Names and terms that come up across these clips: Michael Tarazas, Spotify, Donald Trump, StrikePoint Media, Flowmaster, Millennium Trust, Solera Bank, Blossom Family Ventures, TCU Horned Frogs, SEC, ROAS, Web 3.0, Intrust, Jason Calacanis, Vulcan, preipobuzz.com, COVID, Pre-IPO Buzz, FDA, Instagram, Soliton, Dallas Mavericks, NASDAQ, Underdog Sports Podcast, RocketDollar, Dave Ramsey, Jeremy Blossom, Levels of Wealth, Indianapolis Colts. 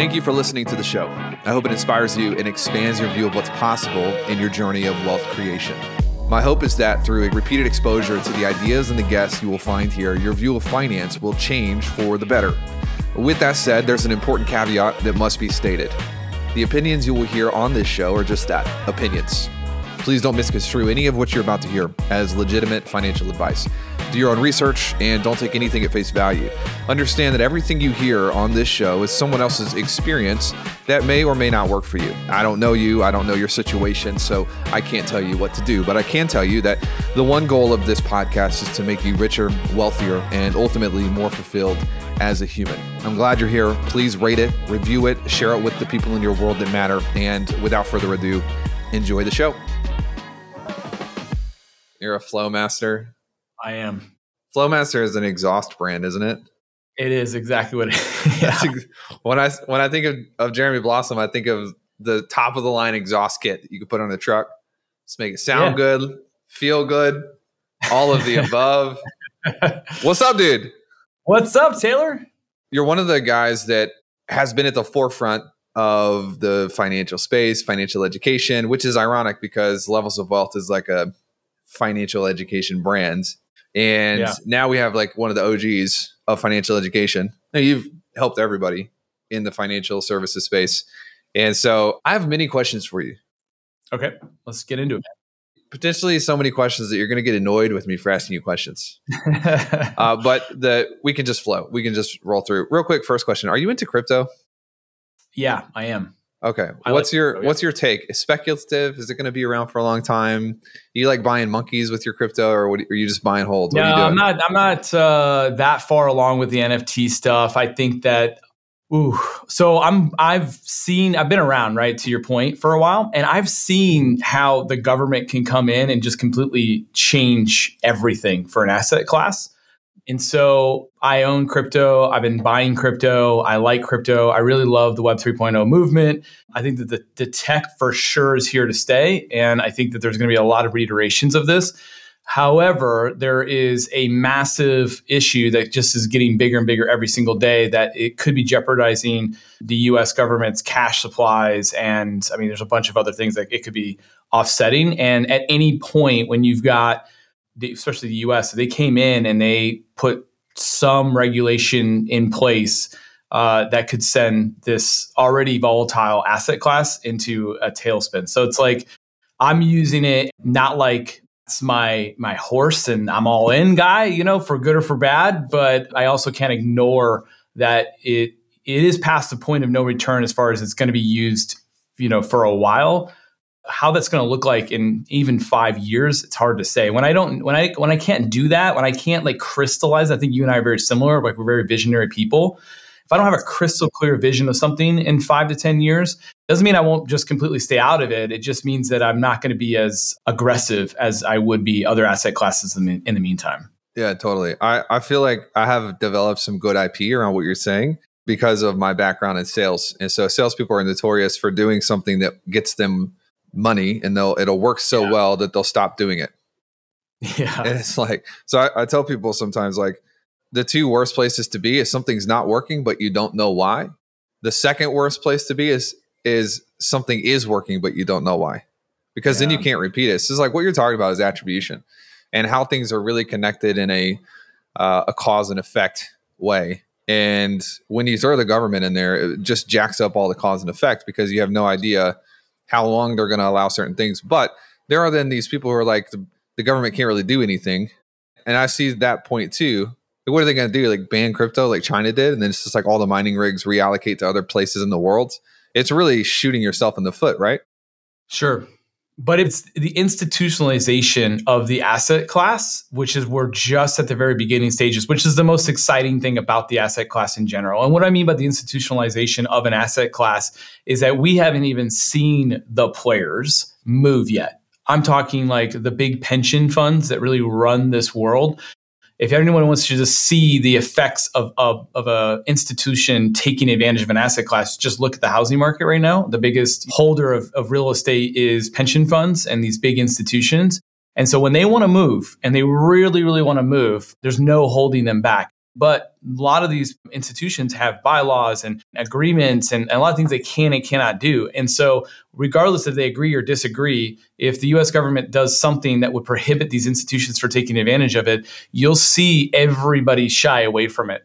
Thank you for listening to the show. I hope it inspires you and expands your view of what's possible in your journey of wealth creation. My hope is that through a repeated exposure to the ideas and the guests you will find here, your view of finance will change for the better. With that said, there's an important caveat that must be stated. The opinions you will hear on this show are just that, opinions. Please don't misconstrue any of what you're about to hear as legitimate financial advice. Do your own research and don't take anything at face value. Understand that everything you hear on this show is someone else's experience that may or may not work for you. I don't know you. I don't know your situation, so I can't tell you what to do. But I can tell you that the one goal of this podcast is to make you richer, wealthier, and ultimately more fulfilled as a human. I'm glad you're here. Please rate it, review it, share it with the people in your world that matter. And without further ado, enjoy the show. You're a Flowmaster. I am. Flowmaster is an exhaust brand, isn't it? It is exactly what it is. Yeah. When I think of Jeremy Blossom, I think of the top of the line exhaust kit that you could put on a truck. Just make it sound good, feel good, all of the above. What's up, dude? What's up, Taylor? You're one of the guys that has been at the forefront of the financial space, financial education, which is ironic because Levels of Wealth is like a financial education brand. And now we have like one of the OGs of financial education. Now, you've helped everybody in the financial services space. And so I have many questions for you. Okay, let's get into it. Potentially so many questions that you're going to get annoyed with me for asking you questions. but we can just flow. We can just roll through. Real quick, first question. Are you into crypto? Yeah, I am. Okay. What's your take? Is speculative? Is it going to be around for a long time? Do you like buying monkeys with your crypto, or are you just buying hold? No, I'm not that far along with the NFT stuff. I think that, I've been around, right, to your point, for a while, and I've seen how the government can come in and just completely change everything for an asset class. And so I own crypto. I've been buying crypto. I like crypto. I really love the Web 3.0 movement. I think that the tech for sure is here to stay. And I think that there's going to be a lot of reiterations of this. However, there is a massive issue that just is getting bigger and bigger every single day that it could be jeopardizing the U.S. government's cash supplies. And I mean, there's a bunch of other things that it could be offsetting. And at any point when you've got, especially the U.S., they came in and they put some regulation in place that could send this already volatile asset class into a tailspin. So it's like, I'm using it not like it's my horse and I'm all in guy, you know, for good or for bad, but I also can't ignore that it is past the point of no return as far as it's going to be used, you know, for a while. How that's going to look like in even 5 years, it's hard to say. When I can't do that, when I can't like crystallize, I think you and I are very similar. Like, we're very visionary people. If I don't have a crystal clear vision of something in 5 to 10 years, doesn't mean I won't just completely stay out of it. It just means that I'm not going to be as aggressive as I would be other asset classes in the meantime. Yeah, totally. I feel like I have developed some good IP around what you're saying, because of my background in sales. And so salespeople are notorious for doing something that gets them money, and it'll work so well that they'll stop doing it. Yeah. And it's like, so I tell people sometimes, like, the two worst places to be is something's not working, but you don't know why. The second worst place to be is something is working, but you don't know why, because then you can't repeat it. So it's like, what you're talking about is attribution and how things are really connected in a cause and effect way. And when you throw the government in there, it just jacks up all the cause and effect, because you have no idea how long they're going to allow certain things. But there are then these people who are like, the government can't really do anything. And I see that point too. What are they going to do? Like, ban crypto like China did? And then it's just like all the mining rigs reallocate to other places in the world. It's really shooting yourself in the foot, right? Sure. But it's the institutionalization of the asset class, which is, we're just at the very beginning stages, which is the most exciting thing about the asset class in general. And what I mean by the institutionalization of an asset class is that we haven't even seen the players move yet. I'm talking like the big pension funds that really run this world. If anyone wants to just see the effects of a institution taking advantage of an asset class, just look at the housing market right now. The biggest holder of real estate is pension funds and these big institutions. And so when they want to move, and they really, really want to move, there's no holding them back. But a lot of these institutions have bylaws and agreements and a lot of things they can and cannot do. And so regardless if they agree or disagree, if the U.S. government does something that would prohibit these institutions from taking advantage of it, you'll see everybody shy away from it.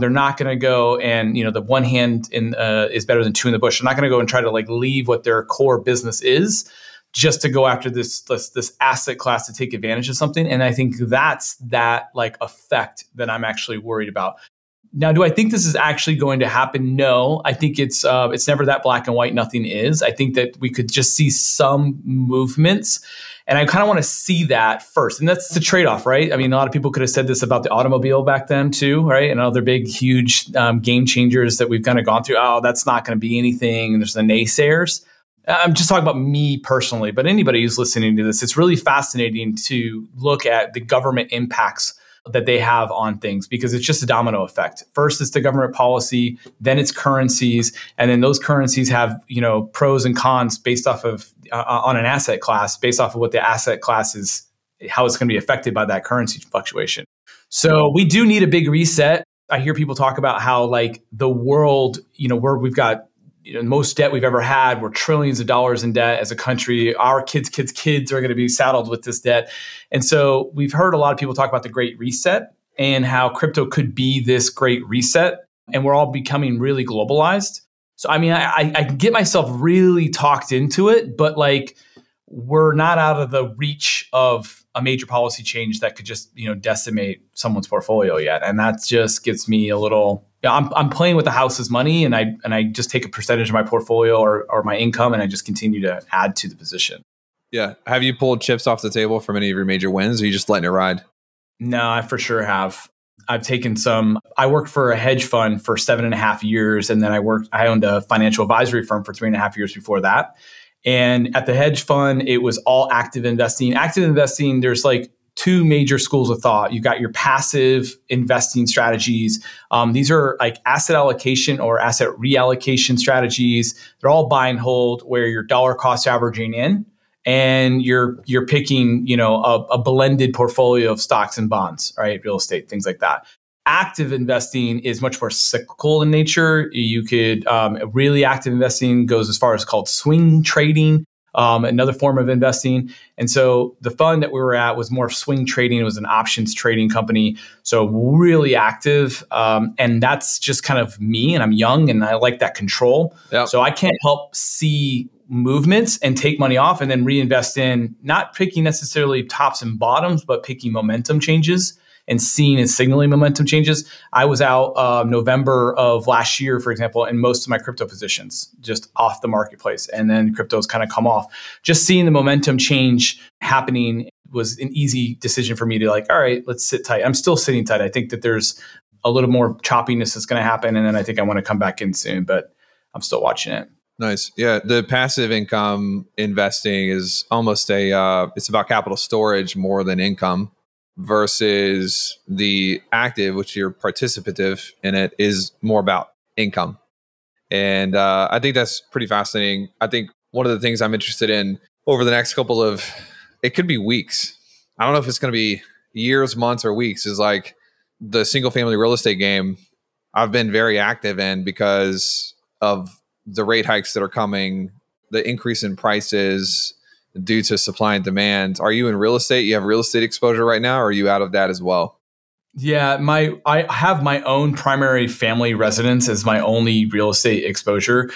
They're not going to go and, the one hand is better than two in the bush. They're not going to go and try to leave what their core business is just to go after this asset class to take advantage of something. And I think that's that effect that I'm actually worried about. Now, do I think this is actually going to happen? No, I think it's never that black and white. Nothing is. I think that we could just see some movements. And I kind of want to see that first. And that's the trade-off, right? I mean, a lot of people could have said this about the automobile back then too, right? And other big, huge game changers that we've kind of gone through. Oh, that's not going to be anything. There's the naysayers. I'm just talking about me personally, but anybody who's listening to this, it's really fascinating to look at the government impacts that they have on things, because it's just a domino effect. First, it's the government policy, then it's currencies, and then those currencies have pros and cons based off of on an asset class, based off of what the asset class is, how it's going to be affected by that currency fluctuation. So we do need a big reset. I hear people talk about how the world, where we've got most debt we've ever had. We're trillions of dollars in debt as a country. Our kids' kids' kids are going to be saddled with this debt. And so we've heard a lot of people talk about the Great Reset and how crypto could be this Great Reset. And we're all becoming really globalized. So, I mean, I can get myself really talked into it, but we're not out of the reach of a major policy change that could just, decimate someone's portfolio yet. And that just gets me a little... I'm playing with the house's money, and I just take a percentage of my portfolio or my income, and I just continue to add to the position. Yeah. Have you pulled chips off the table from any of your major wins, or are you just letting it ride? No, I for sure have. I've taken some. I worked for a hedge fund for 7.5 years, and then I owned a financial advisory firm for 3.5 years before that. And at the hedge fund, it was all active investing. Active investing, there's two major schools of thought. You've got your passive investing strategies. These are asset allocation or asset reallocation strategies. They're all buy and hold, where you're dollar cost averaging in, and you're picking a blended portfolio of stocks and bonds, right? Real estate, things like that. Active investing is much more cyclical in nature. You could really active investing goes as far as called swing trading. Another form of investing. And so the fund that we were at was more swing trading. It was an options trading company. So really active. And that's just kind of me. And I'm young and I like that control. Yep. So I can't help see movements and take money off and then reinvest in, not picking necessarily tops and bottoms, but picking momentum changes and seeing and signaling momentum changes. I was out November of last year, for example, in most of my crypto positions, just off the marketplace. And then crypto's kind of come off. Just seeing the momentum change happening was an easy decision for me to all right, let's sit tight. I'm still sitting tight. I think that there's a little more choppiness that's going to happen. And then I think I want to come back in soon, but I'm still watching it. Nice. Yeah. The passive income investing is almost it's about capital storage more than income. Versus the active, which you're participative in it, is more about income. And I think that's pretty fascinating. I think one of the things I'm interested in over the next couple of, it could be weeks. I don't know if it's going to be years, months, or weeks, is the single family real estate game I've been very active in because of the rate hikes that are coming, the increase in prices, due to supply and demand. Are you in real estate? You have real estate exposure right now, or are you out of that as well? Yeah, I have my own primary family residence as my only real estate exposure.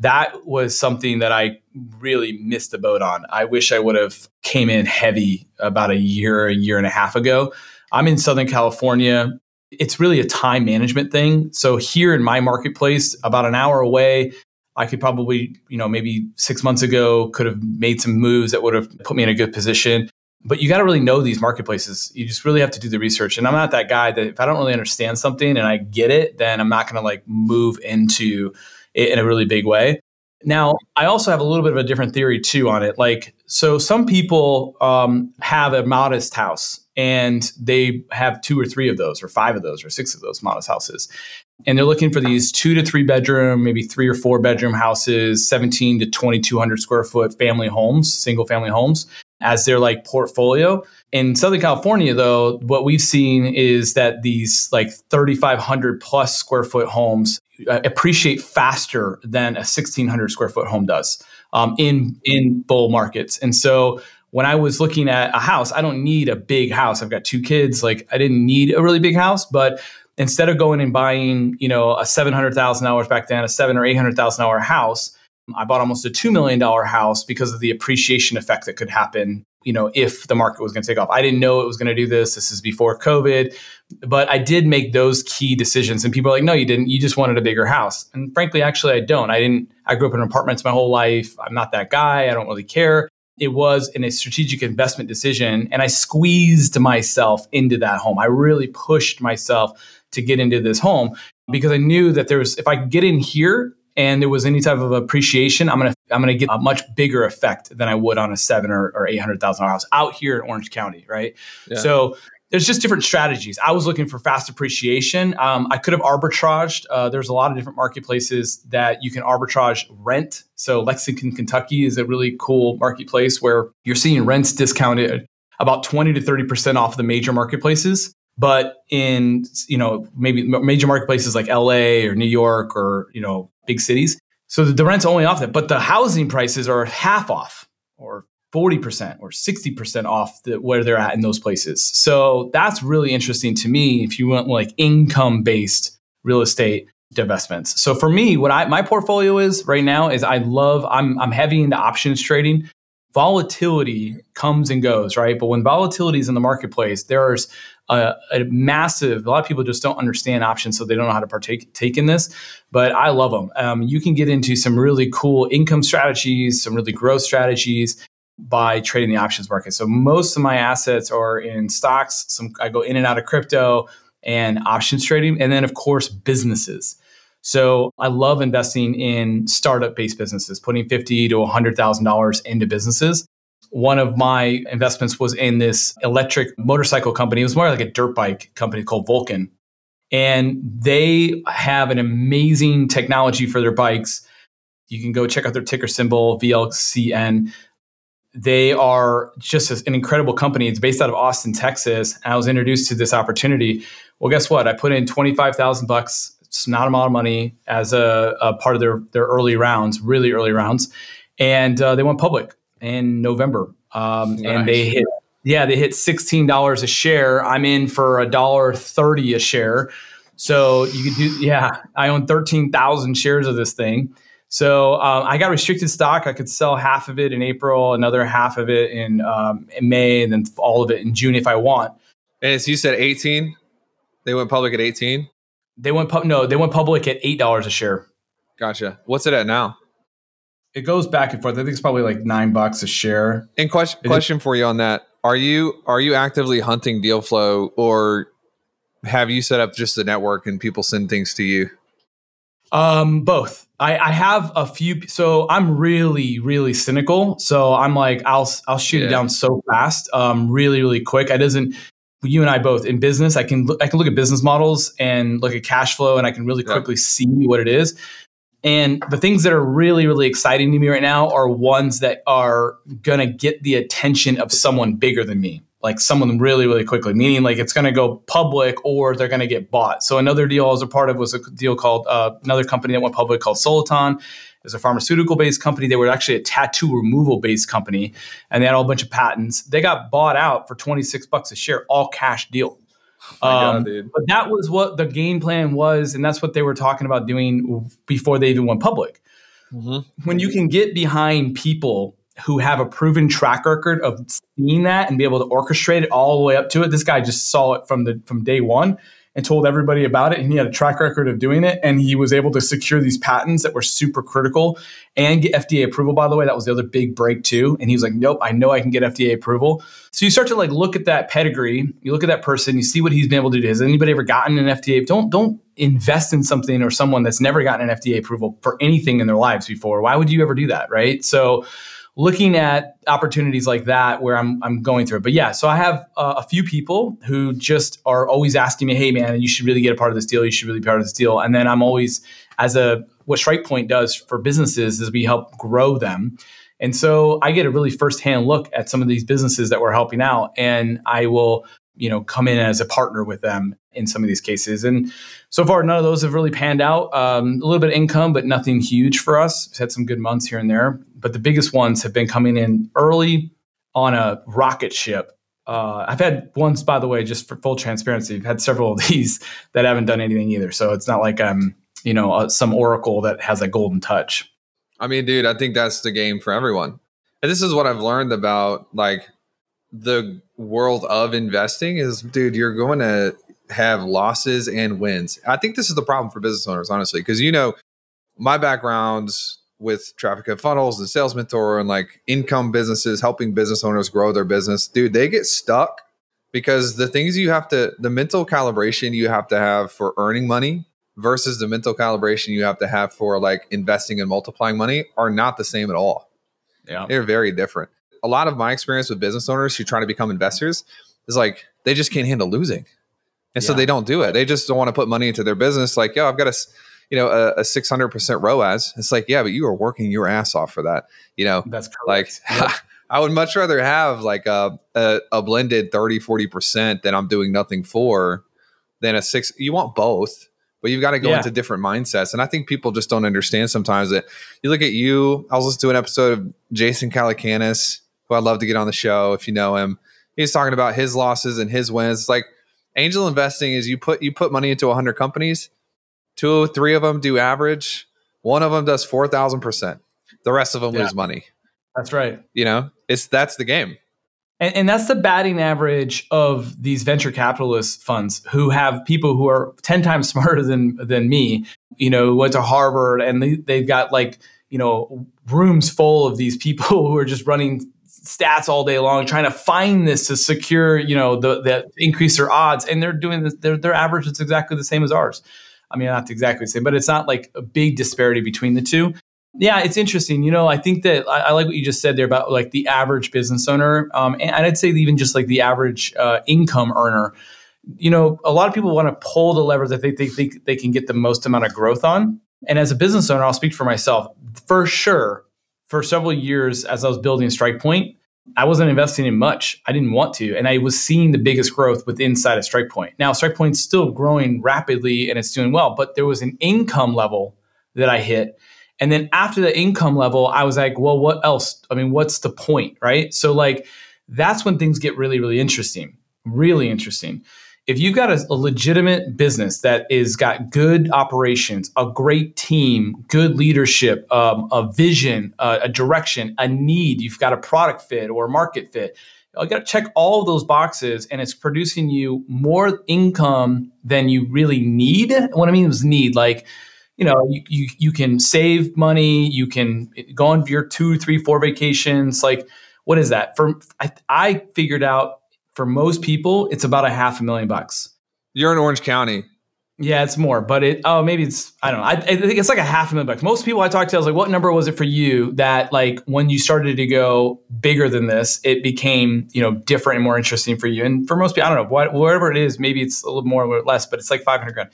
That was something that I really missed the boat on. I wish I would have came in heavy about a year and a half ago. I'm in Southern California. It's really a time management thing. So here in my marketplace, about an hour away, I could probably, maybe 6 months ago could have made some moves that would have put me in a good position. But you got to really know these marketplaces. You just really have to do the research. And I'm not that guy that if I don't really understand something and I get it, then I'm not going to move into it in a really big way. Now, I also have a little bit of a different theory too on it. So some people have a modest house and they have 2 or 3 of those or 5 of those or 6 of those modest houses. And they're looking for these 2 to 3 bedroom, maybe 3 or 4 bedroom houses, 17 to 2,200 square foot family homes, single family homes. as their like portfolio. In Southern California, though, what we've seen is that these like 3,500 plus square foot homes appreciate faster than a 1,600 square foot home does in bull markets. And so when I was looking at a house, I don't need a big house. I've got two kids. Like I didn't need a really big house, but instead of going and buying, you know, a $700,000 back then, a $700,000 or $800,000 house, I bought almost a $2 million house because of the appreciation effect that could happen, you know, if the market was going to take off. I didn't know it was going to do this. This is before COVID, but I did make those key decisions. And people are like, no, you didn't. You just wanted a bigger house. And frankly, actually, I don't. I grew up in apartments my whole life. I'm not that guy. I don't really care. It was in a strategic investment decision. And I squeezed myself into that home. I really pushed myself to get into this home because I knew that there was, if I could get in here, and there was any type of appreciation, I'm gonna get a much bigger effect than I would on a $700,000 or $800,000 house out here in Orange County, right? Yeah. So there's just different strategies. I was looking for fast appreciation. I could have arbitraged. There's a lot of different marketplaces that you can arbitrage rent. So Lexington, Kentucky is a really cool marketplace where you're seeing rents discounted about 20 to 30% off the major marketplaces. But in, you know, maybe major marketplaces like LA or New York or, you know, big cities. So the rent's only off that, but the housing prices are half off or 40% or 60% off where they're at in those places. So that's really interesting to me if you want like income-based real estate divestments. So for me, what my portfolio is right now is I'm heavy into options trading. Volatility comes and goes, right? But when volatility is in the marketplace, there's a lot of people just don't understand options, so they don't know how to take in this, but I love them. You can get into some really cool income strategies, some really growth strategies by trading the options market. So most of my assets are in stocks. I go in and out of crypto and options trading, and then of course, businesses. So I love investing in startup-based businesses, putting $50,000 to $100,000 into businesses. One of my investments was in this electric motorcycle company. It was more like a dirt bike company called Vulcan. And they have an amazing technology for their bikes. You can go check out their ticker symbol, VLCN. They are just an incredible company. It's based out of Austin, Texas. I was introduced to this opportunity. Well, guess what? I put in $25,000. It's not a lot of money as a part of their really early rounds. And they went public in November. Nice. And they hit $16 a share. I'm in for $1.30 a share. So you could I own 13,000 shares of this thing. So I got restricted stock. I could sell half of it in April, another half of it in May, and then all of it in June if I want. And so you said 18? They went public at 18? They went public at $8 a share. Gotcha. What's it at now? It goes back and forth. I think it's probably like $9 a share. And question for you on that. Are you actively hunting deal flow, or have you set up just the network and people send things to you? Both. I have a few. So I'm really, really cynical. So I'm like, I'll shoot it down so fast, really, really quick. You and I both in business, I can look at business models and look at cash flow, and I can really quickly see what it is. And the things that are really, really exciting to me right now are ones that are going to get the attention of someone bigger than me, like someone really, really quickly, meaning like it's going to go public or they're going to get bought. So another deal I was a part of was a deal called another company that went public called Soliton. It was a pharmaceutical-based company. They were actually a tattoo removal-based company, and they had a whole bunch of patents. They got bought out for $26 a share, all cash deal. But that was what the game plan was, and that's what they were talking about doing before they even went public. Mm-hmm. When you can get behind people who have a proven track record of seeing that and be able to orchestrate it all the way up to it, this guy just saw it from day one and told everybody about it. And he had a track record of doing it. And he was able to secure these patents that were super critical and get FDA approval, by the way. That was the other big break too. And he was like, nope, I know I can get FDA approval. So you start to like look at that pedigree, you look at that person, you see what he's been able to do. Has anybody ever gotten an FDA? Don't invest in something or someone that's never gotten an FDA approval for anything in their lives before. Why would you ever do that, right? So looking at opportunities like that where I'm going through it. But yeah, so I have a few people who just are always asking me, hey man, you should really get a part of this deal. You should really be part of this deal. And then I'm always, what StrikePoint does for businesses is we help grow them. And so I get a really firsthand look at some of these businesses that we're helping out, and I will, come in as a partner with them in some of these cases. And so far, none of those have really panned out. A little bit of income, but nothing huge for us. We've had some good months here and there, but the biggest ones have been coming in early on a rocket ship. I've had ones, by the way, just for full transparency, I've had several of these that haven't done anything either. So it's not like I'm, some oracle that has a golden touch. I mean, dude, I think that's the game for everyone. And this is what I've learned about the world of investing is, dude, you're going to have losses and wins. I think this is the problem for business owners, honestly, because, my background's with traffic and funnels and sales mentor and income businesses, helping business owners grow their business, dude, they get stuck because the mental calibration you have to have for earning money versus the mental calibration you have to have for investing and multiplying money are not the same at all. Yeah. They're very different. A lot of my experience with business owners who try to become investors is they just can't handle losing. And so they don't do it. They just don't want to put money into their business. I've got a 600% ROAS. It's but you are working your ass off for that. That's correct. I would much rather have a blended 30-40% that I'm doing nothing for than a 6. You want both, but you've got to go into different mindsets. And I think people just don't understand sometimes that you look at you. I was listening to an episode of Jason Calacanis, who I'd love to get on the show if you know him. He was talking about his losses and his wins. It's angel investing is you put money into 100 companies. 2 or 3 of them do average. One of them does 4,000%. The rest of them lose money. That's right. That's the game. And that's the batting average of these venture capitalist funds who have people who are 10 times smarter than me, who went to Harvard, and they've got rooms full of these people who are just running stats all day long, trying to find this to secure, that increase their odds. And they're doing this, their average is exactly the same as ours. I mean, not exactly the same, but it's not a big disparity between the two. Yeah, it's interesting. I think that I like what you just said there about the average business owner. And I'd say even just the average income earner. A lot of people want to pull the levers that they think they can get the most amount of growth on. And as a business owner, I'll speak for myself. For sure, for several years as I was building StrikePoint, I wasn't investing in much. I didn't want to. And I was seeing the biggest growth inside of StrikePoint. Now, StrikePoint's still growing rapidly and it's doing well, but there was an income level that I hit. And then after the income level, I was like, well, what else? I mean, what's the point, right? So that's when things get really, really interesting. Really interesting. If you've got a legitimate business that is got good operations, a great team, good leadership, a vision, a direction, a need, you've got a product fit or market fit, you got to check all of those boxes, and it's producing you more income than you really need. What I mean is need, you can save money, you can go on your 2, 3, 4 vacations. What is that? I figured out, for most people, it's about $500,000. You're in Orange County. Yeah, it's more, but maybe it's, I don't know. I think it's $500,000. Most people I talked to, I was like, what number was it for you that when you started to go bigger than this, it became, different and more interesting for you? And for most people, I don't know, whatever it is, maybe it's a little more or less, but it's $500,000.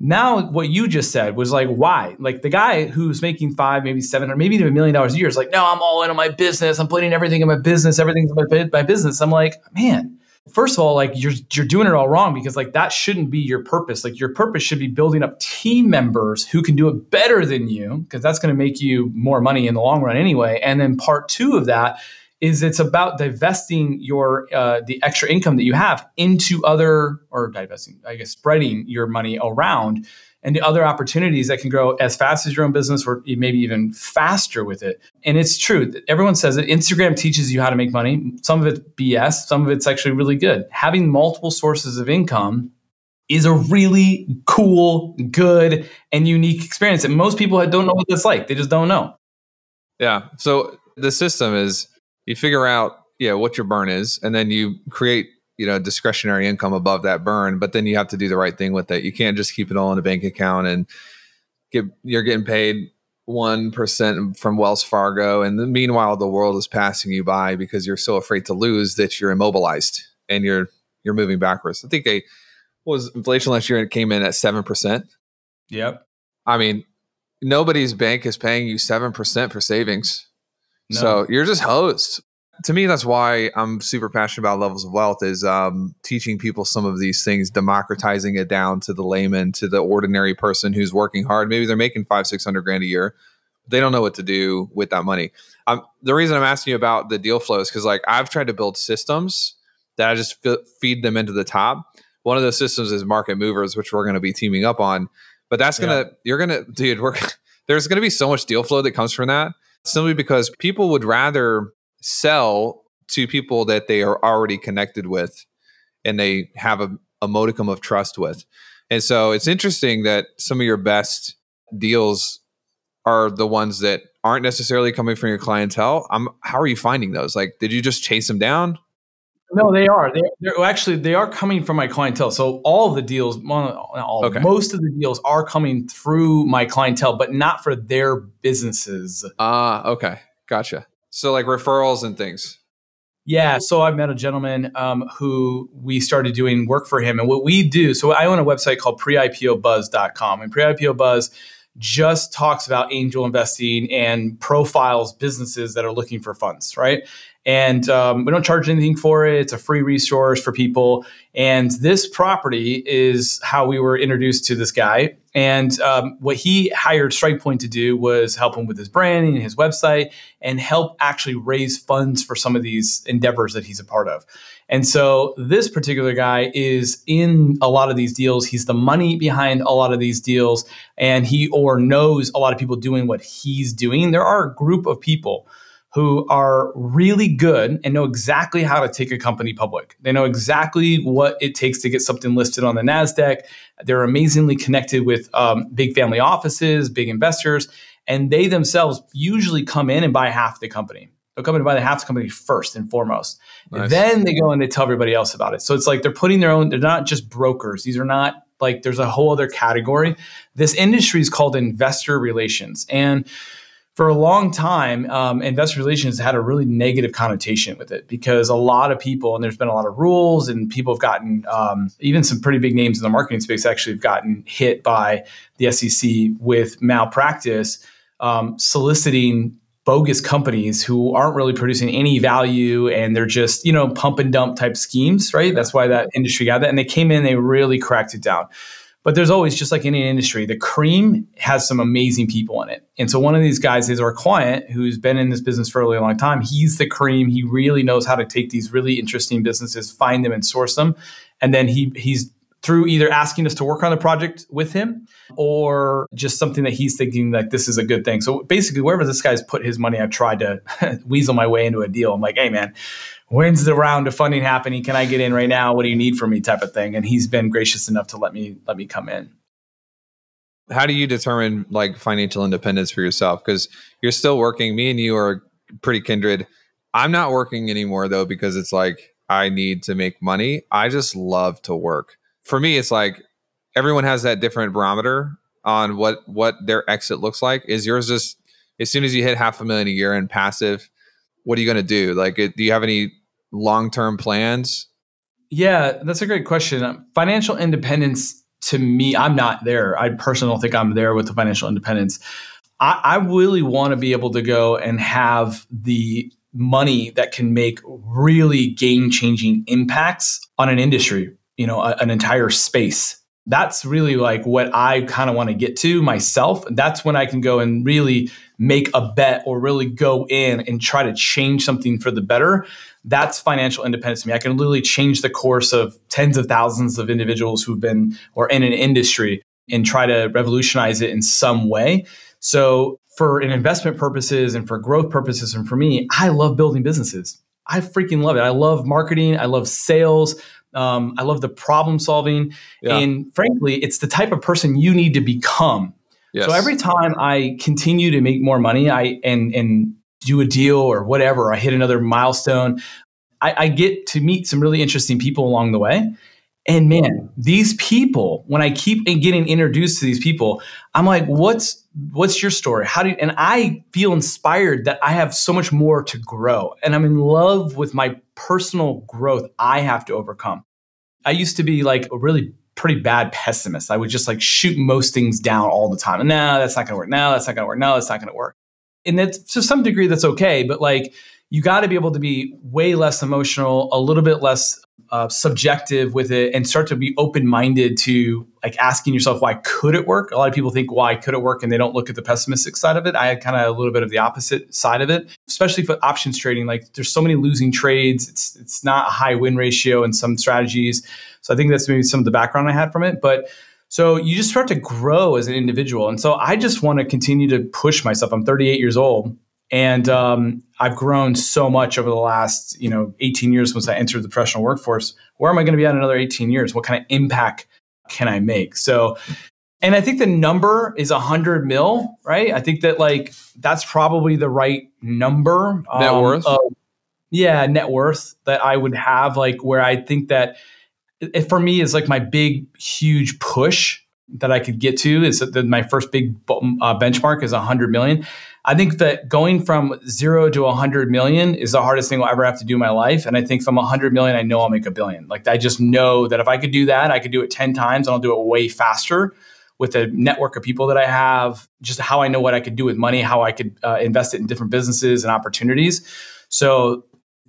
Now, what you just said was why? The guy who's making $500,000, maybe $700,000, maybe even $1 million a year is no, I'm all in on my business. I'm putting everything in my business. Everything's in my business. I'm man, first of all, you're doing it all wrong, because that shouldn't be your purpose. Your purpose should be building up team members who can do it better than you, because that's going to make you more money in the long run anyway. And then part two of that is it's about divesting your the extra income that you have into other, or divesting, I guess, spreading your money around and the other opportunities that can grow as fast as your own business, or maybe even faster with it. And it's true that everyone says that Instagram teaches you how to make money. Some of it's BS. Some of it's actually really good. Having multiple sources of income is a really cool, good, and unique experience. And most people don't know what that's like. They just don't know. Yeah. So the system is, you figure out, what your burn is, and then you create, discretionary income above that burn. But then you have to do the right thing with it. You can't just keep it all in a bank account and you're getting paid 1% from Wells Fargo, and then meanwhile the world is passing you by because you're so afraid to lose that you're immobilized and you're moving backwards. I think inflation last year, and it came in at 7%. Yep. I mean, nobody's bank is paying you 7% for savings. No. So you're just hosed. To me, that's why I'm super passionate about Levels of Wealth is teaching people some of these things, democratizing it down to the layman, to the ordinary person who's working hard. Maybe they're making $500,000-$600,000 a year. They don't know what to do with that money. The reason I'm asking you about the deal flow is because like I've tried to build systems that I just feed them into the top. One of those systems is Market Movers, which we're going to be teaming up on. But that's going to, there's going to be so much deal flow that comes from that simply because people would rather sell to people that they are already connected with and they have a modicum of trust with. And so it's interesting that some of your best deals are the ones that aren't necessarily coming from your clientele. How are you finding those? Like, did you just chase them down? No, they are. They are coming from my clientele. So all of the deals, most of the deals are coming through my clientele, but not for their businesses. Okay. Gotcha. So like referrals and things. Yeah. So I met a gentleman who we started doing work for him. And what we do, so I own a website called preipobuzz.com. And Pre-IPO Buzz just talks about angel investing and profiles businesses that are looking for funds, right? And we don't charge anything for it. It's a free resource for people. And this property is how we were introduced to this guy. And what he hired StrikePoint to do was help him with his branding and his website and help actually raise funds for some of these endeavors that he's a part of. And so this particular guy is in a lot of these deals. He's the money behind a lot of these deals. And he knows a lot of people doing what he's doing. There are a group of people who are really good and know exactly how to take a company public. They know exactly what it takes to get something listed on the NASDAQ. They're amazingly connected with big family offices, big investors, and they themselves usually come in and buy half the company. They'll come in and buy the half the company first and foremost. Nice. And then they go in and tell everybody else about it. So it's like they're putting their own, they're not just brokers. These are not like, there's a whole other category. This industry is called investor relations. And for a long time, investor relations had a really negative connotation with it because a lot of people, and there's been a lot of rules, and people have gotten, even some pretty big names in the marketing space actually have gotten hit by the SEC with malpractice, soliciting bogus companies who aren't really producing any value, and they're just, pump and dump type schemes, right? That's why that industry got that. And they came in, they really cracked it down. But there's always, just like any industry, the cream has some amazing people in it. And so one of these guys is our client who's been in this business for a really long time. He's the cream. He really knows how to take these really interesting businesses, find them and source them. And then he's through either asking us to work on the project with him or just something that he's thinking like this is a good thing. So basically, wherever this guy's put his money, I've tried to weasel my way into a deal. I'm like, hey, man, when's the round of funding happening? Can I get in right now? What do you need from me type of thing? And he's been gracious enough to let me come in. How do you determine like financial independence for yourself? Because you're still working. Me and you are pretty kindred. I'm not working anymore, though, because it's like I need to make money. I just love to work. For me, it's like everyone has that different barometer on what their exit looks like. Is yours just as soon as you hit $500,000 a year in passive, what are you going to do? Like, do you have any long-term plans? Yeah, that's a great question. Financial independence, to me, I'm not there. I personally don't think I'm there with the financial independence. I really want to be able to go and have the money that can make really game-changing impacts on an industry, an entire space. That's really like what I kind of want to get to myself. That's when I can go and really make a bet or really go in and try to change something for the better. That's financial independence to me. I can literally change the course of tens of thousands of individuals who've been or in an industry and try to revolutionize it in some way. So for an investment purposes and for growth purposes, and for me, I love building businesses. I freaking love it. I love marketing. I love sales. I love the problem solving. Yeah. And frankly, it's the type of person you need to become. Yes. So every time I continue to make more money and do a deal or whatever, I hit another milestone, I get to meet some really interesting people along the way. And man, these people, when I keep getting introduced to these people, I'm like, what's your story? And I feel inspired that I have so much more to grow. And I'm in love with my personal growth I have to overcome. I used to be like a really pretty bad pessimist. I would just like shoot most things down all the time. No, that's not going to work. No, that's not going to work. No, that's not going to work. And it's, to some degree, that's okay. But like, you got to be able to be way less emotional, a little bit less subjective with it, and start to be open-minded to like asking yourself, why could it work? A lot of people think, why could it work? And they don't look at the pessimistic side of it. I had kind of a little bit of the opposite side of it, especially for options trading. Like, there's so many losing trades. It's not a high win ratio in some strategies. So I think that's maybe some of the background I had from it. But so you just start to grow as an individual. And so I just want to continue to push myself. I'm 38 years old. And I've grown so much over the last, 18 years once I entered the professional workforce. Where am I going to be at in another 18 years? What kind of impact can I make? So, and I think the number is 100 mil, right? I think that like, that's probably the right number. Net worth? Net worth that I would have, like where I think that it, for me, is like my big, huge push that I could get to is that my first big benchmark is 100 million. I think that going from 0 to 100 million is the hardest thing I'll ever have to do in my life. And I think from 100 million, I know I'll make $1 billion. Like, I just know that if I could do that, I could do it 10 times and I'll do it way faster with the network of people that I have, just how I know what I could do with money, how I could invest it in different businesses and opportunities. So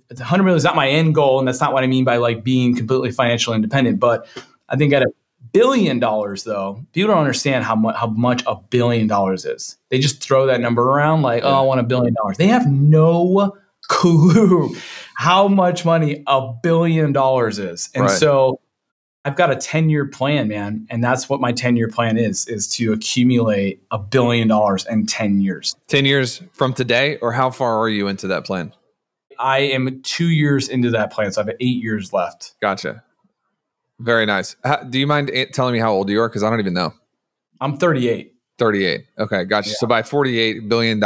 100 million is not my end goal. And that's not what I mean by like being completely financially independent. But I think at $1 billion, though, people don't understand how much $1 billion is. They just throw that number around like, oh, I want $1 billion. They have no clue how much money $1 billion is. And so I've got a 10-year plan, man. And that's what my 10-year plan is to accumulate $1 billion in 10 years. 10 years from today, or how far are you into that plan? I am 2 years into that plan. So I have 8 years left. Gotcha. Very nice. Do you mind telling me how old you are? Because I don't even know. I'm 38. 38. Okay, gotcha. Yeah. So by $48 billion,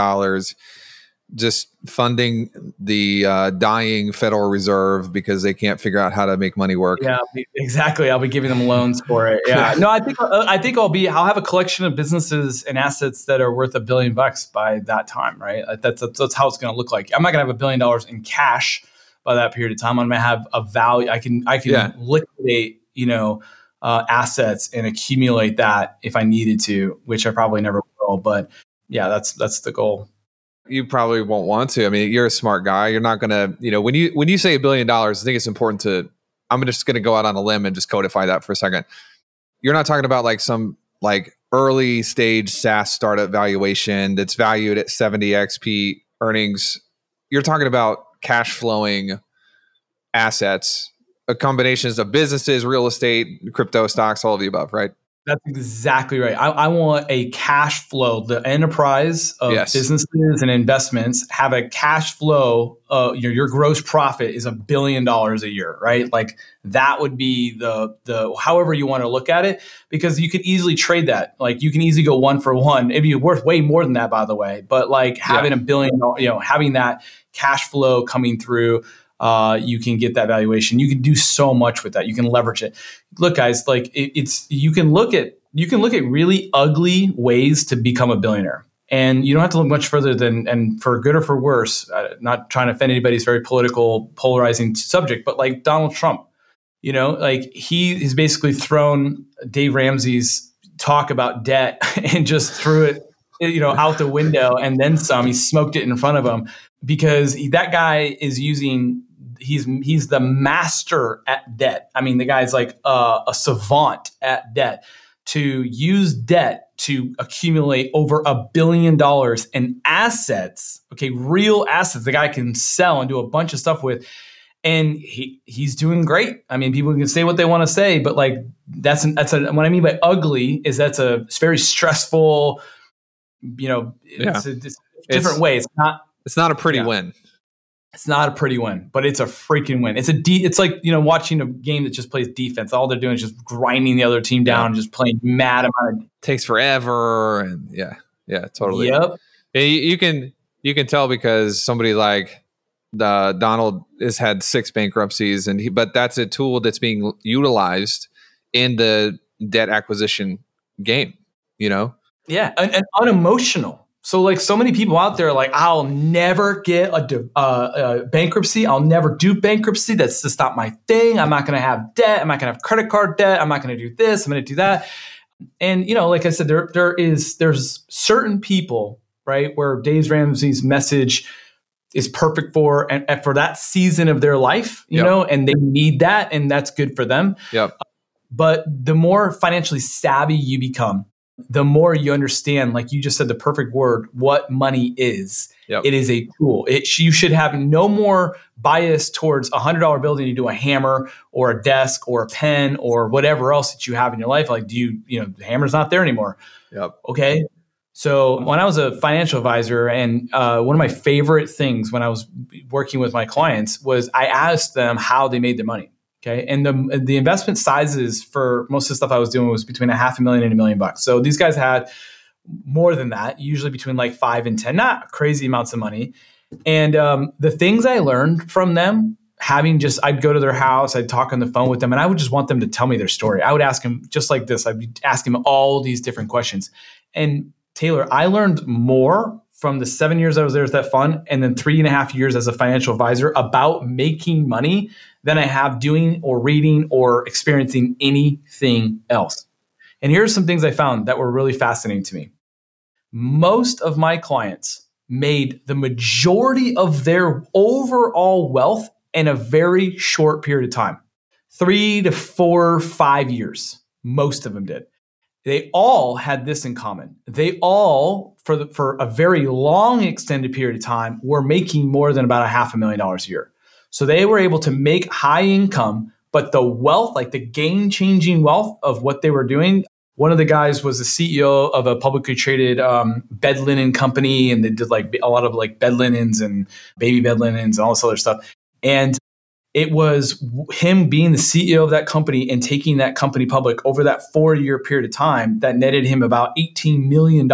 just funding the dying Federal Reserve because they can't figure out how to make money work. Yeah, exactly. I'll be giving them loans for it. Yeah. No, I think I'll have a collection of businesses and assets that are worth $1 billion by that time, right? That's how it's going to look like. I'm not going to have $1 billion in cash by that period of time. I'm going to have a value. I can liquidate assets and accumulate that if I needed to, which I probably never will. But yeah, that's the goal. You probably won't want to. I mean, you're a smart guy. You're not going to, when you say $1 billion, I think it's important to, I'm just going to go out on a limb and just codify that for a second. You're not talking about like some like early stage SaaS startup valuation that's valued at 70x earnings. You're talking about cash flowing assets, combinations of businesses, real estate, crypto, stocks, all of the above, right? That's exactly right. I want a cash flow. The enterprise of businesses and investments have a cash flow. Your gross profit is $1 billion a year, right? Like that would be the however you want to look at it, because you could easily trade that. Like you can easily go 1-for-1. It'd be worth way more than that, by the way. But like having $1 billion, having that cash flow coming through, you can get that valuation. You can do so much with that. You can leverage it. Look, guys, like you can look at really ugly ways to become a billionaire, and you don't have to look much further than, and for good or for worse, not trying to offend anybody's very political, polarizing subject, but like Donald Trump, like he has basically thrown Dave Ramsey's talk about debt and just threw it, out the window and then some. He smoked it in front of him because that guy is he's the master at debt. I mean, the guy's like a savant at debt. To use debt to accumulate over $1 billion in assets, okay, real assets the guy can sell and do a bunch of stuff with. And he's doing great. I mean, people can say what they want to say, but like what I mean by ugly is that's a very stressful, it's a different way. It's not a pretty win. It's not a pretty win, but it's a freaking win. It's like, watching a game that just plays defense. All they're doing is just grinding the other team down and just playing mad amount of takes forever. And yeah, totally. Yep. You can tell because somebody like Donald has had 6 bankruptcies, but that's a tool that's being utilized in the debt acquisition game, Yeah, and unemotional. So like so many people out there are like, I'll never get a bankruptcy. I'll never do bankruptcy. That's just not my thing. I'm not going to have debt. I'm not going to have credit card debt. I'm not going to do this. I'm going to do that. And, like I said, there's certain people, right? Where Dave Ramsey's message is perfect for that season of their life, you know, and they need that, and that's good for them. Yep. But the more financially savvy you become, the more you understand, like you just said, the perfect word, what money is. Yep. It is a tool. You should have no more bias towards $100 bill than you do a hammer or a desk or a pen or whatever else that you have in your life. Like, the hammer's not there anymore. Yep. Okay. So when I was a financial advisor, and one of my favorite things when I was working with my clients was I asked them how they made their money. Okay. And the investment sizes for most of the stuff I was doing was between $500,000 and $1 million. So these guys had more than that, usually between like 5 and 10, not crazy amounts of money. And the things I learned from them, I'd go to their house, I'd talk on the phone with them, and I would just want them to tell me their story. I would ask them just like this. I'd be asking them all these different questions. And Taylor, I learned more from the 7 years I was there with that fund and then 3.5 years as a financial advisor about making money than I have doing or reading or experiencing anything else. And here are some things I found that were really fascinating to me. Most of my clients made the majority of their overall wealth in a very short period of time, 3 to 4, 5 years. Most of them did. They all had this in common. They all, for a very long extended period of time, were making more than about $500,000 a year. So they were able to make high income, but the wealth, like the game-changing wealth of what they were doing. One of the guys was the CEO of a publicly traded bed linen company, and they did like a lot of like bed linens and baby bed linens and all this other stuff. And it was him being the CEO of that company and taking that company public over that 4-year period of time that netted him about $18 million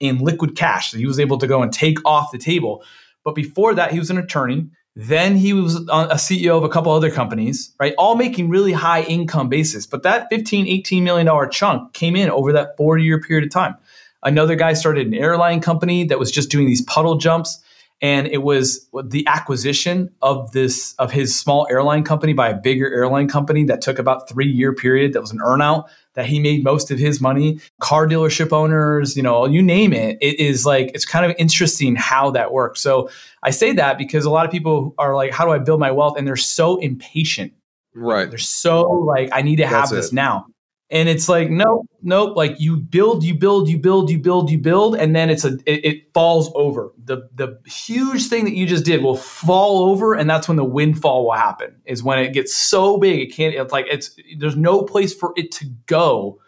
in liquid cash that he was able to go and take off the table. But before that, he was an attorney. Then he was a CEO of a couple other companies, right? All making really high income basis. But that $18 million chunk came in over that 4-year period of time. Another guy started an airline company that was just doing these puddle jumps. And it was the acquisition of his small airline company by a bigger airline company that took about 3-year period. That was an earnout that he made most of his money. Car dealership owners, you name it. It is like, it's kind of interesting how that works. So I say that because a lot of people are like, how do I build my wealth? And they're so impatient. Right. They're so like, I need to have this now. And it's like, nope. Like you build, and then it falls over. The huge thing that you just did will fall over, and that's when the windfall will happen. Is when it gets so big, there's no place for it to go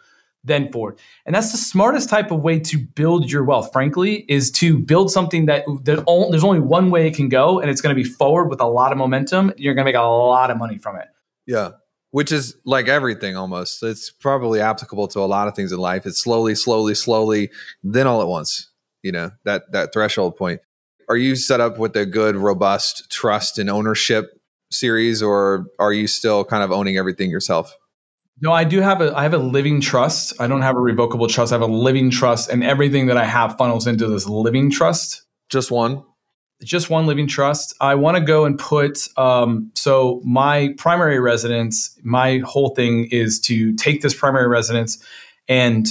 then forward. And that's the smartest type of way to build your wealth, frankly, is to build something that there's only one way it can go, and it's going to be forward with a lot of momentum. You're going to make a lot of money from it. Yeah. Which is like everything almost. It's probably applicable to a lot of things in life. It's slowly, then all at once, that threshold point. Are you set up with a good, robust trust and ownership series, or are you still kind of owning everything yourself? No, I have a living trust. I don't have a revocable trust. I have a living trust, and everything that I have funnels into this living trust. Just one? Just one living trust. I want to go and put, so my primary residence, my whole thing is to take this primary residence and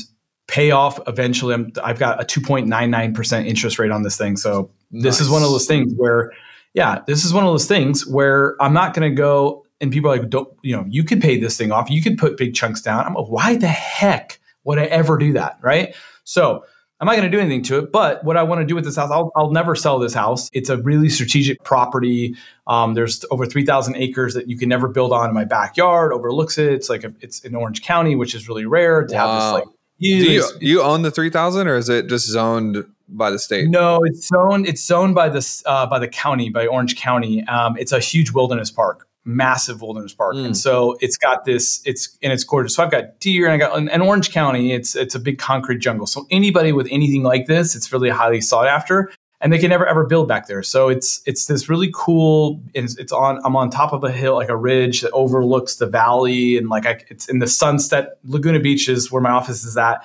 pay off eventually. I've got a 2.99% interest rate on this thing. So this is one of those things where, I'm not going to go and people are like, you could pay this thing off. You could put big chunks down. I'm like, why the heck would I ever do that? Right. So I'm not going to do anything to it, but what I want to do with this house, I'll never sell this house. It's a really strategic property. There's over 3,000 acres that you can never build on in my backyard, overlooks it. It's like it's in Orange County, which is really rare to have this like huge. Do you own the 3,000, or is it just zoned by the state? No, it's zoned by this by the county, by Orange County. It's a huge wilderness park. Massive wilderness park. And so it's got this, it's gorgeous. So I've got deer, and in Orange County, it's a big concrete jungle. So anybody with anything like this, it's really highly sought after, and they can never ever build back there. So it's this really cool, I'm on top of a hill, like a ridge that overlooks the valley, and it's in the sunset. Laguna Beach is where my office is at,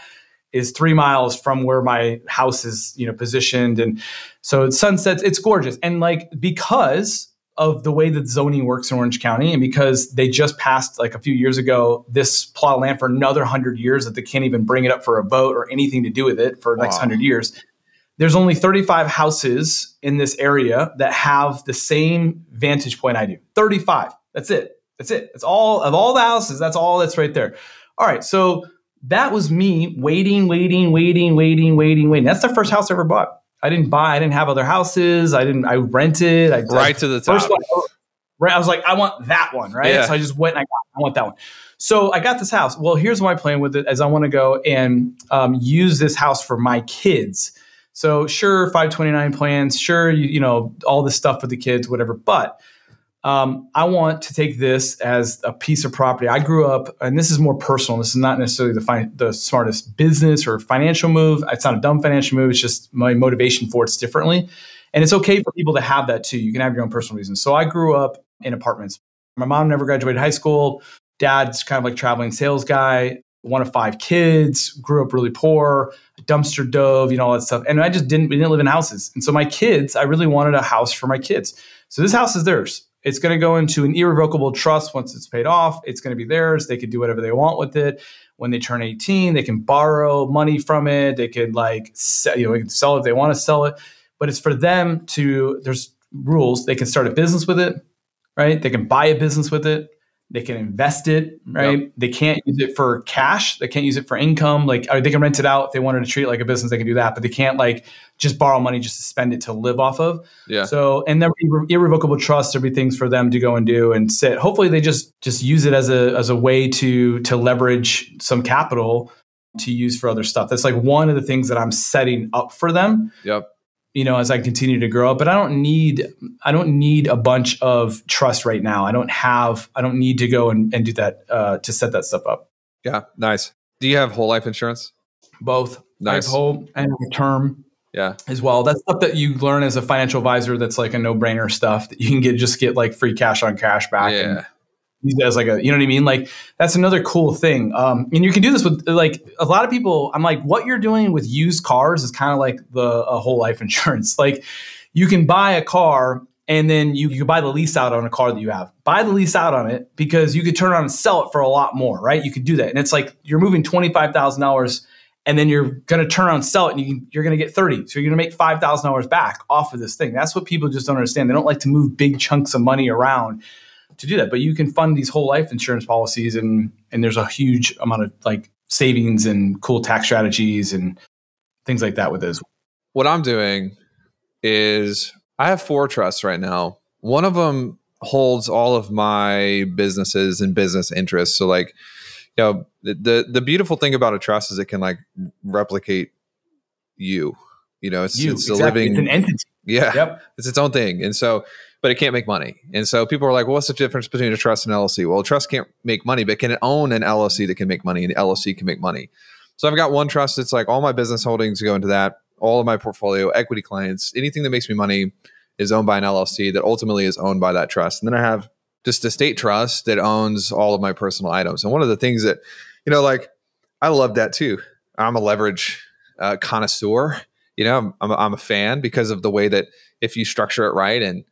is 3 miles from where my house is, positioned. And so it sunsets, it's gorgeous. And because of the way that zoning works in Orange County, and because they just passed a few years ago this plot of land for another 100 years that they can't even bring it up for a vote or anything to do with it for the next 100 years. There's only 35 houses in this area that have the same vantage point I do. 35. That's it. That's all of all the houses. That's all that's right there. All right. So that was me waiting. That's the first house I ever bought. I didn't have other houses. I rented. Right to the top. First one, right. I was like, I want that one. Right. Yeah. So I just went and I want that one. So I got this house. Well, here's my plan with it is I want to go and use this house for my kids. So sure, 529 plans. Sure, you know, all this stuff for the kids, whatever. But I want to take this as a piece of property. I grew up, and this is more personal. This is not necessarily the smartest business or financial move. It's not a dumb financial move. It's just my motivation for it's differently. And it's okay for people to have that too. You can have your own personal reasons. So I grew up in apartments. My mom never graduated high school. Dad's kind of like traveling sales guy. One of five kids, grew up really poor, dumpster dove, you know, all that stuff. And we didn't live in houses. And so my kids, I really wanted a house for my kids. So this house is theirs. It's going to go into an irrevocable trust once it's paid off. It's going to be theirs. They could do whatever they want with it. When they turn 18, they can borrow money from it. They could like sell, you know, they can sell it if they want to sell it. But it's for them to, there's rules. They can start a business with it, right? They can buy a business with it. They can invest it, right? Yep. They can't use it for cash. They can't use it for income. Like they can rent it out if they wanted to treat it like a business. They can do that, but they can't like just borrow money just to spend it to live off of. Yeah. So and there'll be irrevocable trusts. There'll be things for them to go and do and sit. Hopefully, they just use it as a way to leverage some capital to use for other stuff. That's like one of the things that I'm setting up for them. Yep. You know, as I continue to grow up, but I don't need a bunch of trust right now. I don't need to go and do that to set that stuff up. Yeah. Nice. Do you have whole life insurance? Both. Nice. I have whole and term. Yeah. As well. That's stuff that you learn as a financial advisor. That's like a no brainer stuff that you can get like free cash on cash back. Yeah. And use it as like you know what I mean? Like that's another cool thing. And you can do this with like a lot of people. I'm like, what you're doing with used cars is kind of like a whole life insurance. Like you can buy a car and then you can buy the lease out on a car that you have. Buy the lease out on it because you could turn around and sell it for a lot more, right? You could do that. And it's like you're moving $25,000 and then you're going to turn around and sell it and you're going to get 30. So you're going to make $5,000 back off of this thing. That's what people just don't understand. They don't like to move big chunks of money around to do that, but you can fund these whole life insurance policies and there's a huge amount of like savings and cool tax strategies and things like that with this. What I'm doing is I have four trusts right now. One of them holds all of my businesses and business interests. So like, you know, the beautiful thing about a trust is it can like replicate you, you know, it's exactly. A living, it's an entity. Yeah. Yep. It's its own thing. And so, but it can't make money. And so people are like, well, what's the difference between a trust and LLC? Well, a trust can't make money, but can it own an LLC that can make money and LLC can make money? So I've got one trust that's like all my business holdings go into that. All of my portfolio, equity clients, anything that makes me money is owned by an LLC that ultimately is owned by that trust. And then I have just a state trust that owns all of my personal items. And one of the things that, you know, like I love that too. I'm a leverage connoisseur. You know, I'm a fan because of the way that if you structure it right and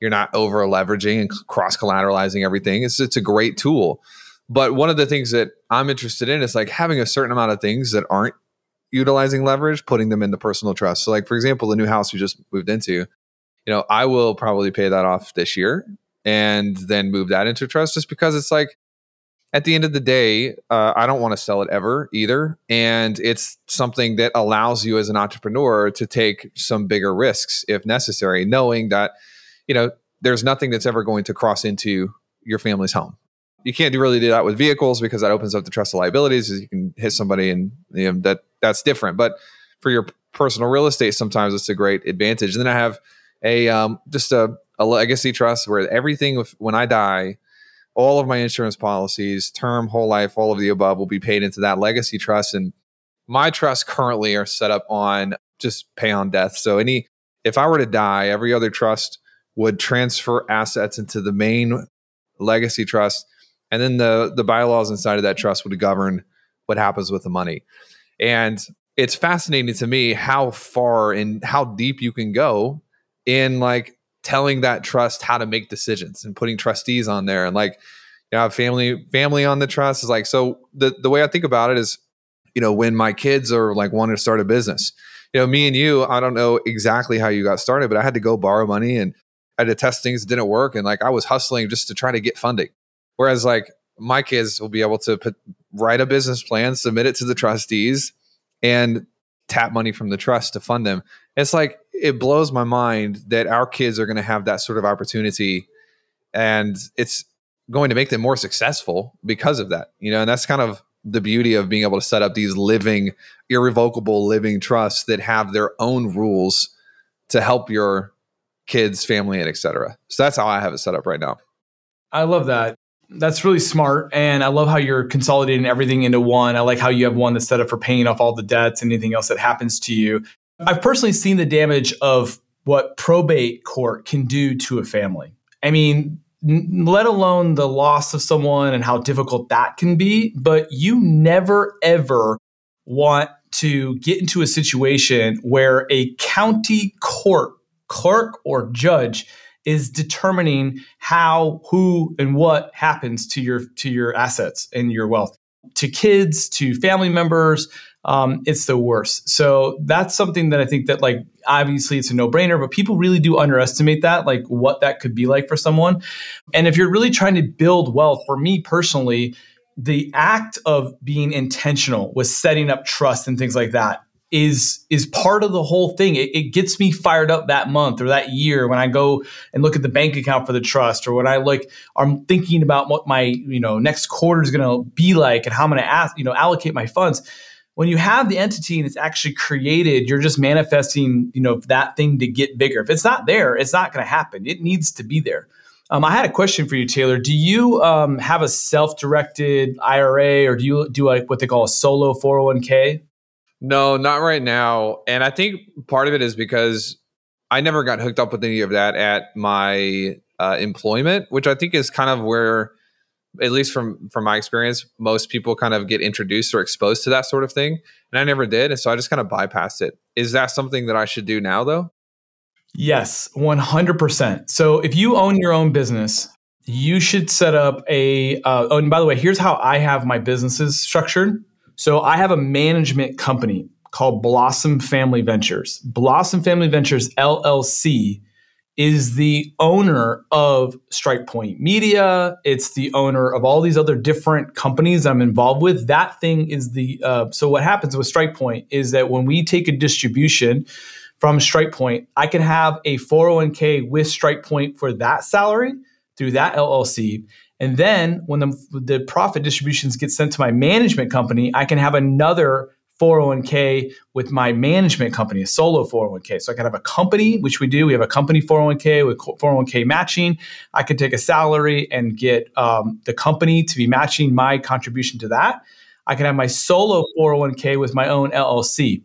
you're not over leveraging and cross-collateralizing everything. It's a great tool. But one of the things that I'm interested in is like having a certain amount of things that aren't utilizing leverage, putting them in the personal trust. So like, for example, the new house we just moved into, you know, I will probably pay that off this year and then move that into trust just because it's like, at the end of the day, I don't want to sell it ever either. And it's something that allows you as an entrepreneur to take some bigger risks if necessary, knowing that, you know, there's nothing that's ever going to cross into your family's home. You can't do that with vehicles because that opens up the trust of liabilities. You can hit somebody and you know, that's different. But for your personal real estate, sometimes it's a great advantage. And then I have a legacy trust where everything when I die, all of my insurance policies, term, whole life, all of the above will be paid into that legacy trust. And my trusts currently are set up on just pay on death. So if I were to die, every other trust would transfer assets into the main legacy trust. And then the bylaws inside of that trust would govern what happens with the money. And it's fascinating to me how far and how deep you can go in like telling that trust how to make decisions and putting trustees on there. And like, you know, family on the trust is like, so the way I think about it is, you know, when my kids are like wanting to start a business, you know, me and you, I don't know exactly how you got started, but I had to go borrow money and I had to test things that didn't work. And like, I was hustling just to try to get funding. Whereas like my kids will be able to write a business plan, submit it to the trustees and tap money from the trust to fund them. It's like, it blows my mind that our kids are going to have that sort of opportunity, and it's going to make them more successful because of that, you know, and that's kind of the beauty of being able to set up these living, irrevocable living trusts that have their own rules to help your kids, family, and et cetera. So that's how I have it set up right now. I love that. That's really smart. And I love how you're consolidating everything into one. I like how you have one that's set up for paying off all the debts and anything else that happens to you. I've personally seen the damage of what probate court can do to a family. I mean, let alone the loss of someone and how difficult that can be. But you never, ever want to get into a situation where a county court clerk or judge is determining how, who, and what happens to your assets and your wealth, to kids, to family members. It's the worst. So that's something that I think that, like, obviously it's a no-brainer, but people really do underestimate that, like what that could be like for someone. And if you're really trying to build wealth, for me personally, the act of being intentional with setting up trust and things like that is part of the whole thing. It gets me fired up that month or that year when I go and look at the bank account for the trust, or when I'm thinking about what my, you know, next quarter is going to be like and how I'm going to allocate my funds. When you have the entity and it's actually created, you're just manifesting, you know, that thing to get bigger. If it's not there, it's not going to happen. It needs to be there. I had a question for you, Taylor. Do you have a self-directed IRA, or do you do like what they call a solo 401k? No, not right now. And I think part of it is because I never got hooked up with any of that at my employment, which I think is kind of where, at least from my experience, most people kind of get introduced or exposed to that sort of thing. And I never did. And so I just kind of bypassed it. Is that something that I should do now though? Yes, 100%. So if you own your own business, you should set up and by the way, here's how I have my businesses structured. So I have a management company called Blossom Family Ventures. Blossom Family Ventures, LLC, is the owner of StrikePoint Media. It's the owner of all these other different companies I'm involved with. That thing is so what happens with StrikePoint is that when we take a distribution from StrikePoint, I can have a 401k with StrikePoint for that salary through that LLC. And then when the profit distributions get sent to my management company, I can have another 401k with my management company, a solo 401k. So I can have a company, which we do. We have a company 401k with 401k matching. I could take a salary and get the company to be matching my contribution to that. I can have my solo 401k with my own LLC.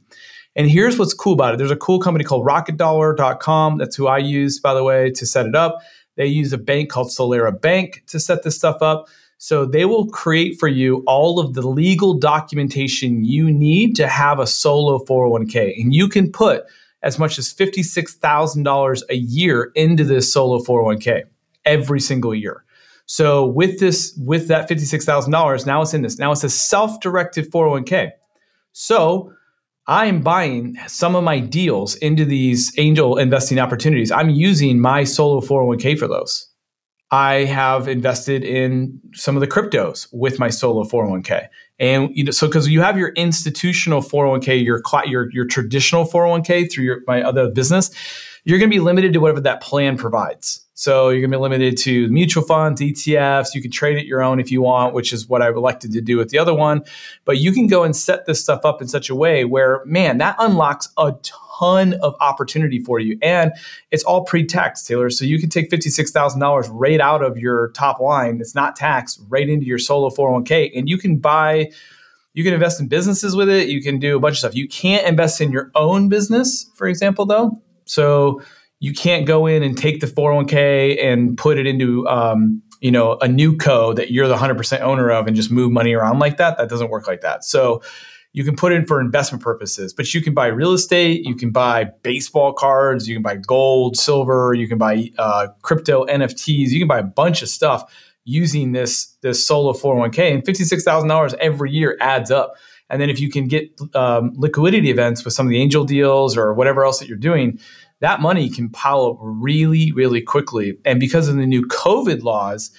And here's what's cool about it. There's a cool company called RocketDollar.com. That's who I use, by the way, to set it up. They use a bank called Solera Bank to set this stuff up. So they will create for you all of the legal documentation you need to have a solo 401k. And you can put as much as $56,000 a year into this solo 401k every single year. So with that $56,000, now it's a self-directed 401k. So I'm buying some of my deals into these angel investing opportunities. I'm using my solo 401k for those. I have invested in some of the cryptos with my solo 401k. And you know, so because you have your institutional 401k, your traditional 401k through my other business, you're going to be limited to whatever that plan provides. So you're going to be limited to mutual funds, ETFs. You can trade it your own if you want, which is what I elected to do with the other one. But you can go and set this stuff up in such a way where, man, that unlocks a ton of opportunity for you. And it's all pre-tax, Taylor. So you can take $56,000 right out of your top line. It's not taxed, right into your solo 401k. And you can invest in businesses with it. You can do a bunch of stuff. You can't invest in your own business, for example, though. So you can't go in and take the 401k and put it into, a new co that you're the 100% owner of and just move money around like that. That doesn't work like that. So you can put in for investment purposes, but you can buy real estate, you can buy baseball cards, you can buy gold, silver, you can buy crypto, NFTs, you can buy a bunch of stuff using this solo 401k, and $56,000 every year adds up. And then if you can get liquidity events with some of the angel deals or whatever else that you're doing, that money can pile up really, really quickly. And because of the new COVID laws,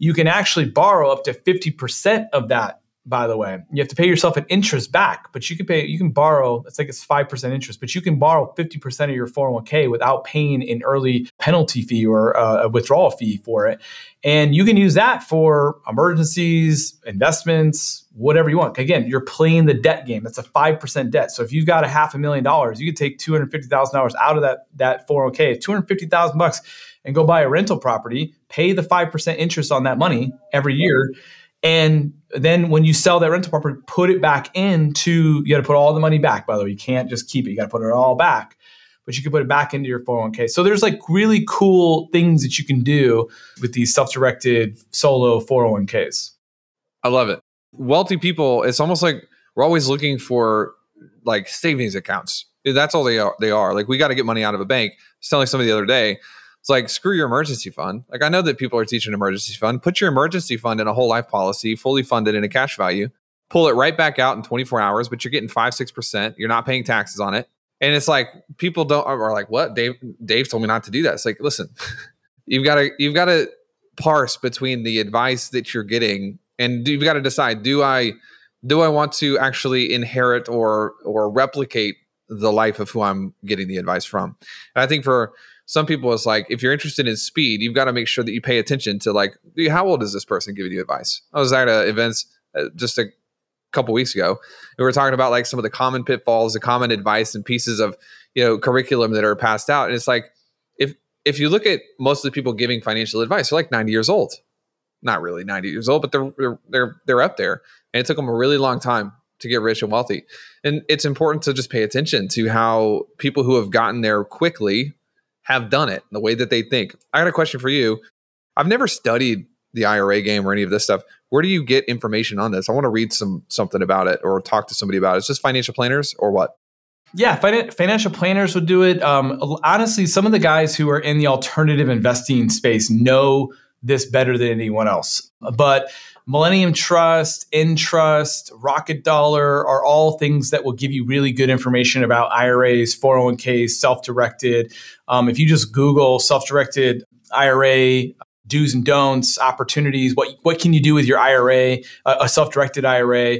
you can actually borrow up to 50% of that, by the way. You have to pay yourself an interest back, but you can borrow, it's like it's 5% interest, but you can borrow 50% of your 401k without paying an early penalty fee or a withdrawal fee for it. And you can use that for emergencies, investments, whatever you want. Again, you're playing the debt game. That's a 5% debt. So if you've got $500,000, you could take $250,000 out of that 401k, $250,000, and go buy a rental property, pay the 5% interest on that money every year. And then when you sell that rental property, put it back into, you got to put all the money back, by the way. You can't just keep it. You got to put it all back, but you can put it back into your 401k. So there's like really cool things that you can do with these self-directed solo 401ks. I love it. Wealthy people, it's almost like we're always looking for like savings accounts. That's all they are. Like, we got to get money out of a bank. I was telling somebody the other day, it's like, screw your emergency fund. Like, I know that people are teaching emergency fund. Put your emergency fund in a whole life policy, fully funded in a cash value. Pull it right back out in 24 hours, but you're getting 5%, 6%. You're not paying taxes on it. And it's like, people are like, what? Dave told me not to do that. It's like, listen, you've got to parse between the advice that you're getting, and you've got to decide, do I want to actually inherit or replicate the life of who I'm getting the advice from? And I think for some people, it's like, if you're interested in speed, you've got to make sure that you pay attention to, like, how old is this person giving you advice? I was at an event just a couple weeks ago, and we were talking about like some of the common pitfalls, the common advice and pieces of, you know, curriculum that are passed out. And it's like, if you look at most of the people giving financial advice, they're like 90 years old. Not really 90 years old, but they're up there. And it took them a really long time to get rich and wealthy. And it's important to just pay attention to how people who have gotten there quickly have done it, the way that they think. I got a question for you. I've never studied the IRA game or any of this stuff. Where do you get information on this? I want to read something about it or talk to somebody about it. It's just financial planners or what? Yeah, financial planners would do it. Honestly, some of the guys who are in the alternative investing space know this better than anyone else. But Millennium Trust, Intrust, RocketDollar are all things that will give you really good information about IRAs, 401ks, self-directed. If you just Google self-directed IRA, do's and don'ts, opportunities, what can you do with your IRA, a self-directed IRA,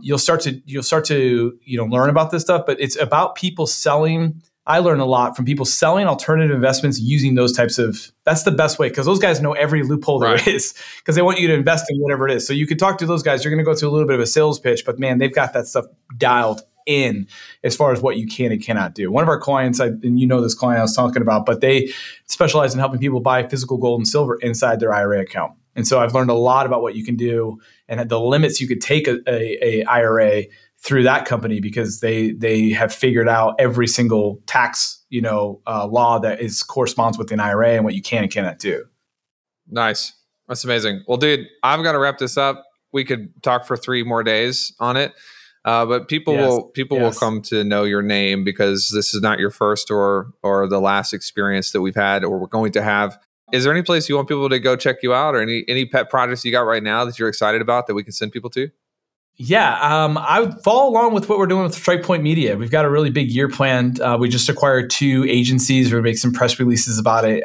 you'll start to learn about this stuff. But it's about people selling. I learn a lot from people selling alternative investments using those types of, that's the best way, because those guys know every loophole there is, because they want you to invest in whatever it is. So you can talk to those guys. You're going to go through a little bit of a sales pitch, but man, they've got that stuff dialed in as far as what you can and cannot do. One of our clients, and you know this client I was talking about, but they specialize in helping people buy physical gold and silver inside their IRA account. And so I've learned a lot about what you can do and the limits you could take a IRA through that company, because they have figured out every single tax law that is corresponds with an IRA and what you can and cannot do. Nice. That's amazing. Well, dude, I've got to wrap this up. We could talk for 3 more days on it, but people will come to know your name, because this is not your first or the last experience that we've had or we're going to have. Is there any place you want people to go check you out, or any pet projects you got right now that you're excited about that we can send people to? Yeah, I would follow along with what we're doing with StrikePoint Media. We've got a really big year planned. We just acquired 2 agencies. We're going to make some press releases about it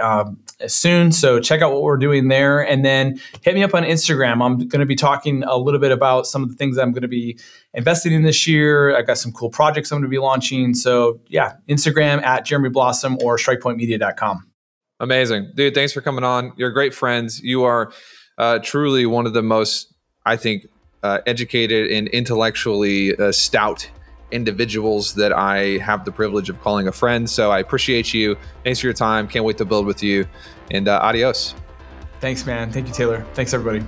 soon. So check out what we're doing there. And then hit me up on Instagram. I'm going to be talking a little bit about some of the things that I'm going to be investing in this year. I've got some cool projects I'm going to be launching. So yeah, Instagram at Jeremy Blossom or StrikePointMedia.com. Amazing. Dude, thanks for coming on. You're great friends. You are truly one of the most, I think, educated and intellectually stout individuals that I have the privilege of calling a friend. So I appreciate you. Thanks for your time. Can't wait to build with you. And adios. Thanks, man. Thank you, Taylor. Thanks, everybody.